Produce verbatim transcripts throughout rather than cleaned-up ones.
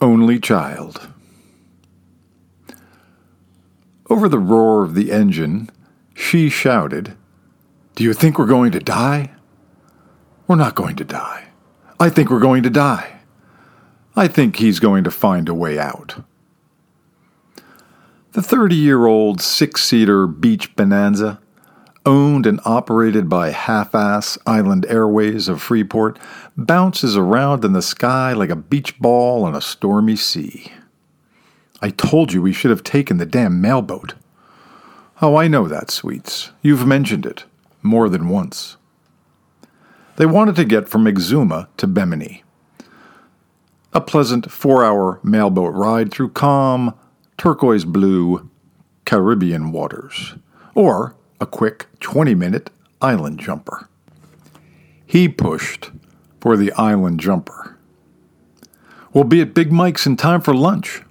only child. Over the roar of the engine, she shouted, "Do you think we're going to die? We're not going to die. I think we're going to die. I think he's going to find a way out." The thirty-year-old six-seater Beech Bonanza, owned and operated by Half-Ass Island Airways of Freeport, bounces around in the sky like a beach ball on a stormy sea. "I told you we should have taken the damn mailboat." "Oh, I know that, Sweets. You've mentioned it more than once." They wanted to get from Exuma to Bimini. A pleasant four-hour mailboat ride through calm, turquoise-blue Caribbean waters, or a quick twenty-minute island jumper. He pushed for the island jumper. "We'll be at Big Mike's in time for lunch."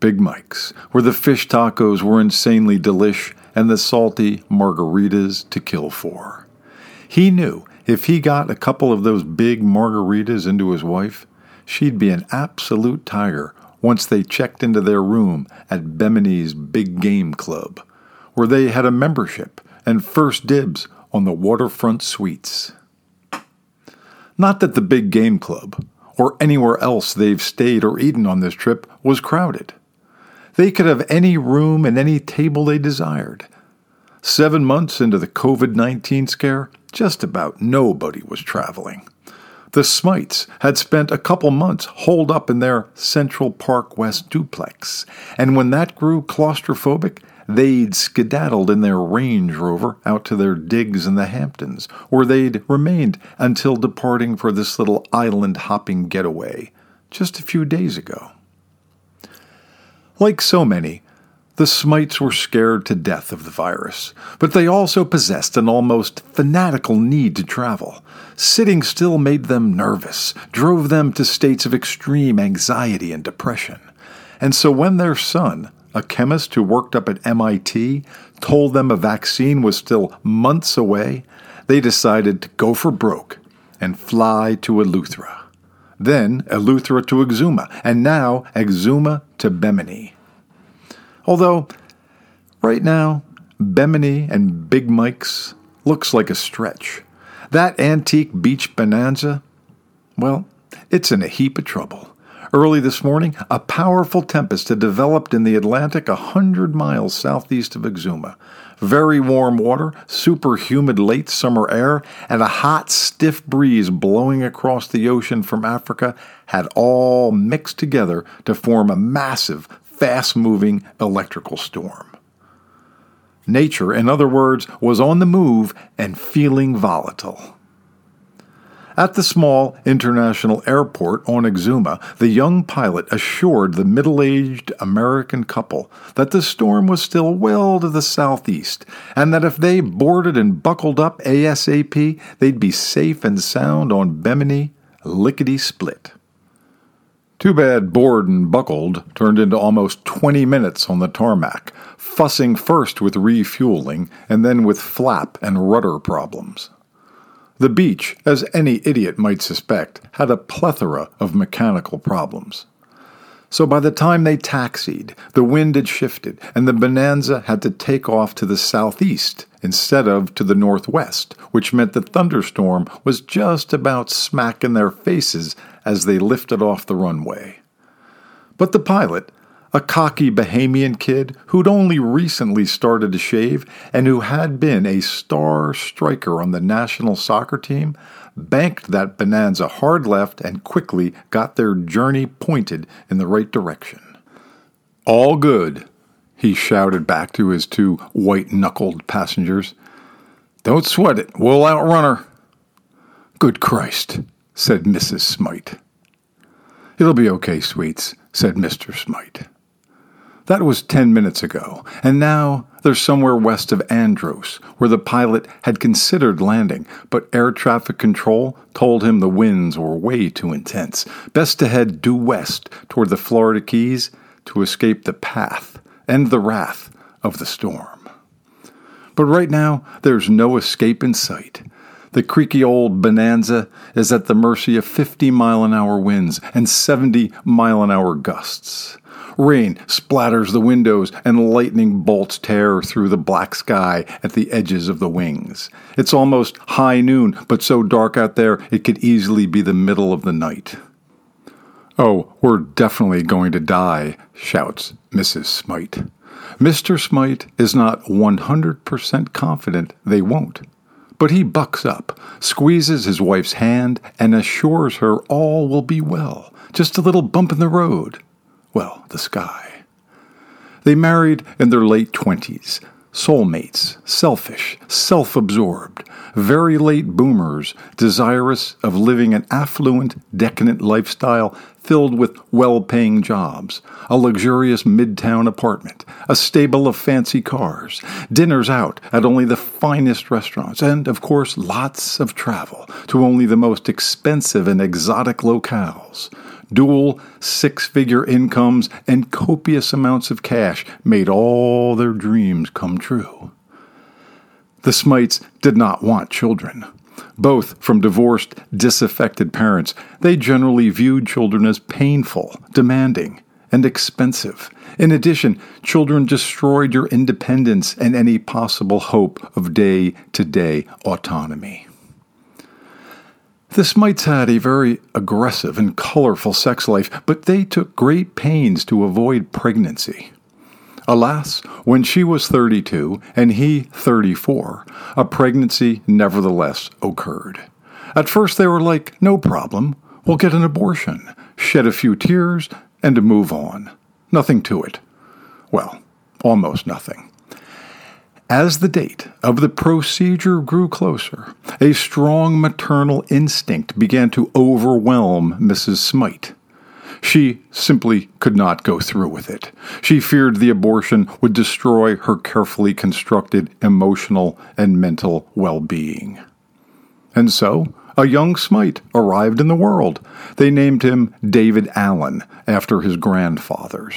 Big Mike's, where the fish tacos were insanely delish and the salty margaritas to kill for. He knew if he got a couple of those big margaritas into his wife, she'd be an absolute tiger once they checked into their room at Bimini's Big Game Club, where they had a membership and first dibs on the waterfront suites. Not that the Big Game Club, or anywhere else they've stayed or eaten on this trip, was crowded. They could have any room and any table they desired. Seven months into the covid nineteen scare, just about nobody was traveling. The Smites had spent a couple months holed up in their Central Park West duplex, and when that grew claustrophobic, they'd skedaddled in their Range Rover out to their digs in the Hamptons, where they'd remained until departing for this little island-hopping getaway just a few days ago. Like so many, the Smites were scared to death of the virus, but they also possessed an almost fanatical need to travel. Sitting still made them nervous, drove them to states of extreme anxiety and depression. And so when their son, a chemist who worked up at M I T, told them a vaccine was still months away, they decided to go for broke and fly to Eleuthera. Then Eleuthera to Exuma, and now Exuma to Bimini. Although, right now, Bimini and Big Mike's looks like a stretch. That antique Beech Bonanza, well, it's in a heap of trouble. Early this morning, a powerful tempest had developed in the Atlantic a hundred miles southeast of Exuma. Very warm water, super humid late summer air, and a hot, stiff breeze blowing across the ocean from Africa had all mixed together to form a massive, fast-moving electrical storm. Nature, in other words, was on the move and feeling volatile. At the small international airport on Exuma, the young pilot assured the middle-aged American couple that the storm was still well to the southeast, and that if they boarded and buckled up ASAP, they'd be safe and sound on Bimini, lickety-split. Too bad bored and buckled turned into almost twenty minutes on the tarmac, fussing first with refueling and then with flap and rudder problems. The beach, as any idiot might suspect, had a plethora of mechanical problems. So by the time they taxied, the wind had shifted, and the Bonanza had to take off to the southeast instead of to the northwest, which meant the thunderstorm was just about smack in their faces as they lifted off the runway. But the pilot, a cocky Bahamian kid who'd only recently started to shave and who had been a star striker on the national soccer team, banked that Bonanza hard left and quickly got their journey pointed in the right direction. "All good," he shouted back to his two white-knuckled passengers. "Don't sweat it. We'll outrun her." "Good Christ," said Missus Smite. "It'll be okay, Sweets," said Mister Smite. That was ten minutes ago, and now they're somewhere west of Andros, where the pilot had considered landing, but air traffic control told him the winds were way too intense, best to head due west toward the Florida Keys to escape the path and the wrath of the storm. But right now, there's no escape in sight. The creaky old Bonanza is at the mercy of fifty-mile-an-hour winds and seventy-mile-an-hour gusts. Rain splatters the windows, and lightning bolts tear through the black sky at the edges of the wings. It's almost high noon, but so dark out there it could easily be the middle of the night. "Oh, we're definitely going to die," shouts Missus Smite. Mister Smite is not one hundred percent confident they won't. But he bucks up, squeezes his wife's hand, and assures her all will be well. Just a little bump in the road. Well, the sky. They married in their late twenties. Soulmates, selfish, self-absorbed, very late boomers, desirous of living an affluent, decadent lifestyle filled with well-paying jobs, a luxurious midtown apartment, a stable of fancy cars, dinners out at only the finest restaurants, and, of course, lots of travel to only the most expensive and exotic locales. Dual six-figure incomes and copious amounts of cash made all their dreams come true. The Smites did not want children. Both from divorced, disaffected parents, they generally viewed children as painful, demanding, and expensive. In addition, children destroyed your independence and any possible hope of day-to-day autonomy. The Smites had a very aggressive and colorful sex life, but they took great pains to avoid pregnancy. Alas, when she was thirty-two and he thirty-four, a pregnancy nevertheless occurred. At first they were like, "No problem, we'll get an abortion, shed a few tears, and move on. Nothing to it." Well, almost nothing. As the date of the procedure grew closer, a strong maternal instinct began to overwhelm Missus Smite. She simply could not go through with it. She feared the abortion would destroy her carefully constructed emotional and mental well-being. And so, a young Smite arrived in the world. They named him David Allen, after his grandfathers.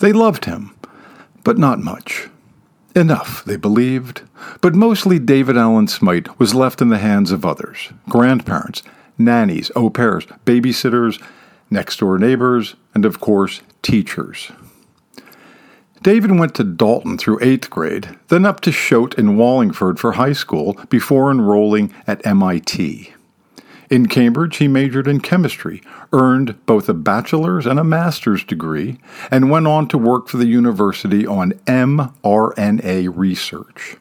They loved him, but not much. Enough, they believed, but mostly David Allen Smite was left in the hands of others, grandparents, nannies, au pairs, babysitters, next-door neighbors, and, of course, teachers. David went to Dalton through eighth grade, then up to Shote in Wallingford for high school before enrolling at M I T. In Cambridge, he majored in chemistry, earned both a bachelor's and a master's degree, and went on to work for the university on m R N A research.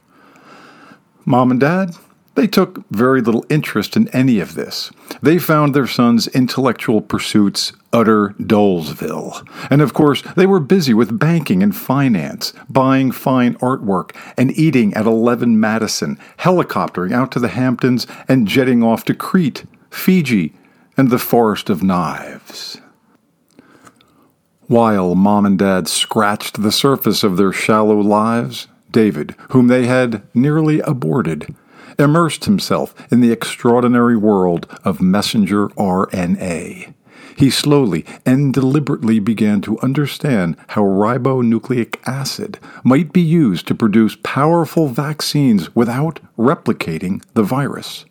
Mom and Dad, they took very little interest in any of this. They found their son's intellectual pursuits utter dolesville. And of course, they were busy with banking and finance, buying fine artwork, and eating at eleven Madison, helicoptering out to the Hamptons, and jetting off to Crete, Fiji, and the Forest of Knives. While Mom and Dad scratched the surface of their shallow lives, David, whom they had nearly aborted, immersed himself in the extraordinary world of messenger R N A. He slowly and deliberately began to understand how ribonucleic acid might be used to produce powerful vaccines without replicating the virus.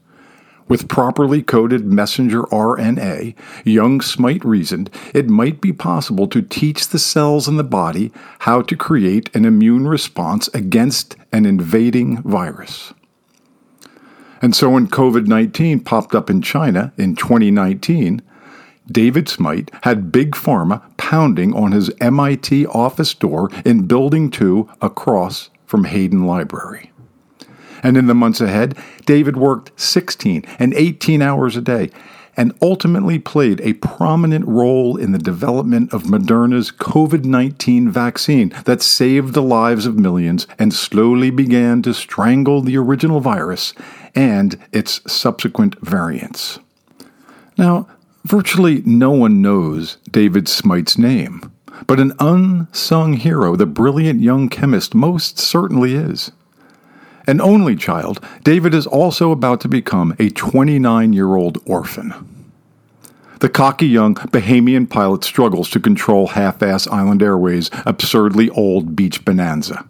With properly coded messenger R N A, young Smite reasoned it might be possible to teach the cells in the body how to create an immune response against an invading virus. And so when covid nineteen popped up in China in twenty nineteen, David Smite had Big Pharma pounding on his M I T office door in Building two across from Hayden Library. And in the months ahead, David worked sixteen and eighteen hours a day and ultimately played a prominent role in the development of Moderna's covid nineteen vaccine that saved the lives of millions and slowly began to strangle the original virus and its subsequent variants. Now, virtually no one knows David Smite's name, but an unsung hero, the brilliant young chemist, most certainly is. An only child, David is also about to become a twenty-nine-year-old orphan. The cocky young Bahamian pilot struggles to control Half-Ass Island Airways' absurdly old Beech Bonanza.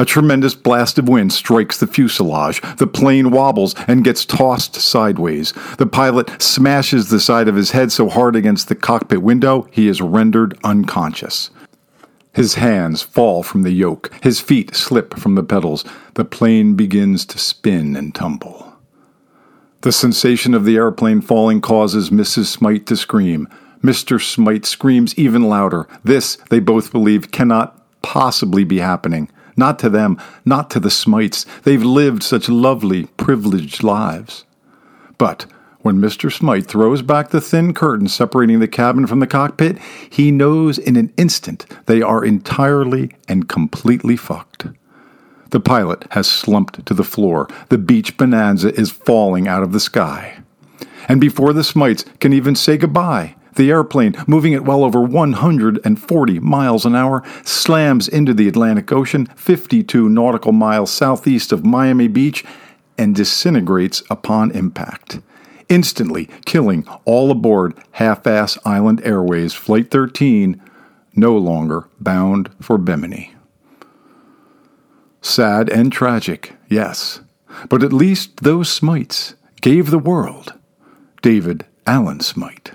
A tremendous blast of wind strikes the fuselage. The plane wobbles and gets tossed sideways. The pilot smashes the side of his head so hard against the cockpit window, he is rendered unconscious. His hands fall from the yoke. His feet slip from the pedals. The plane begins to spin and tumble. The sensation of the airplane falling causes Missus Smite to scream. Mister Smite screams even louder. This, they both believe, cannot possibly be happening. Not to them, not to the Smites. They've lived such lovely, privileged lives. But when Mister Smite throws back the thin curtain separating the cabin from the cockpit, he knows in an instant they are entirely and completely fucked. The pilot has slumped to the floor. The Beech Bonanza is falling out of the sky. And before the Smites can even say goodbye, the airplane, moving at well over one hundred forty miles an hour, slams into the Atlantic Ocean, fifty-two nautical miles southeast of Miami Beach, and disintegrates upon impact, instantly killing all aboard Half-Ass Island Airways Flight thirteen, no longer bound for Bimini. Sad and tragic, yes, but at least those Smites gave the world David Allen Smite.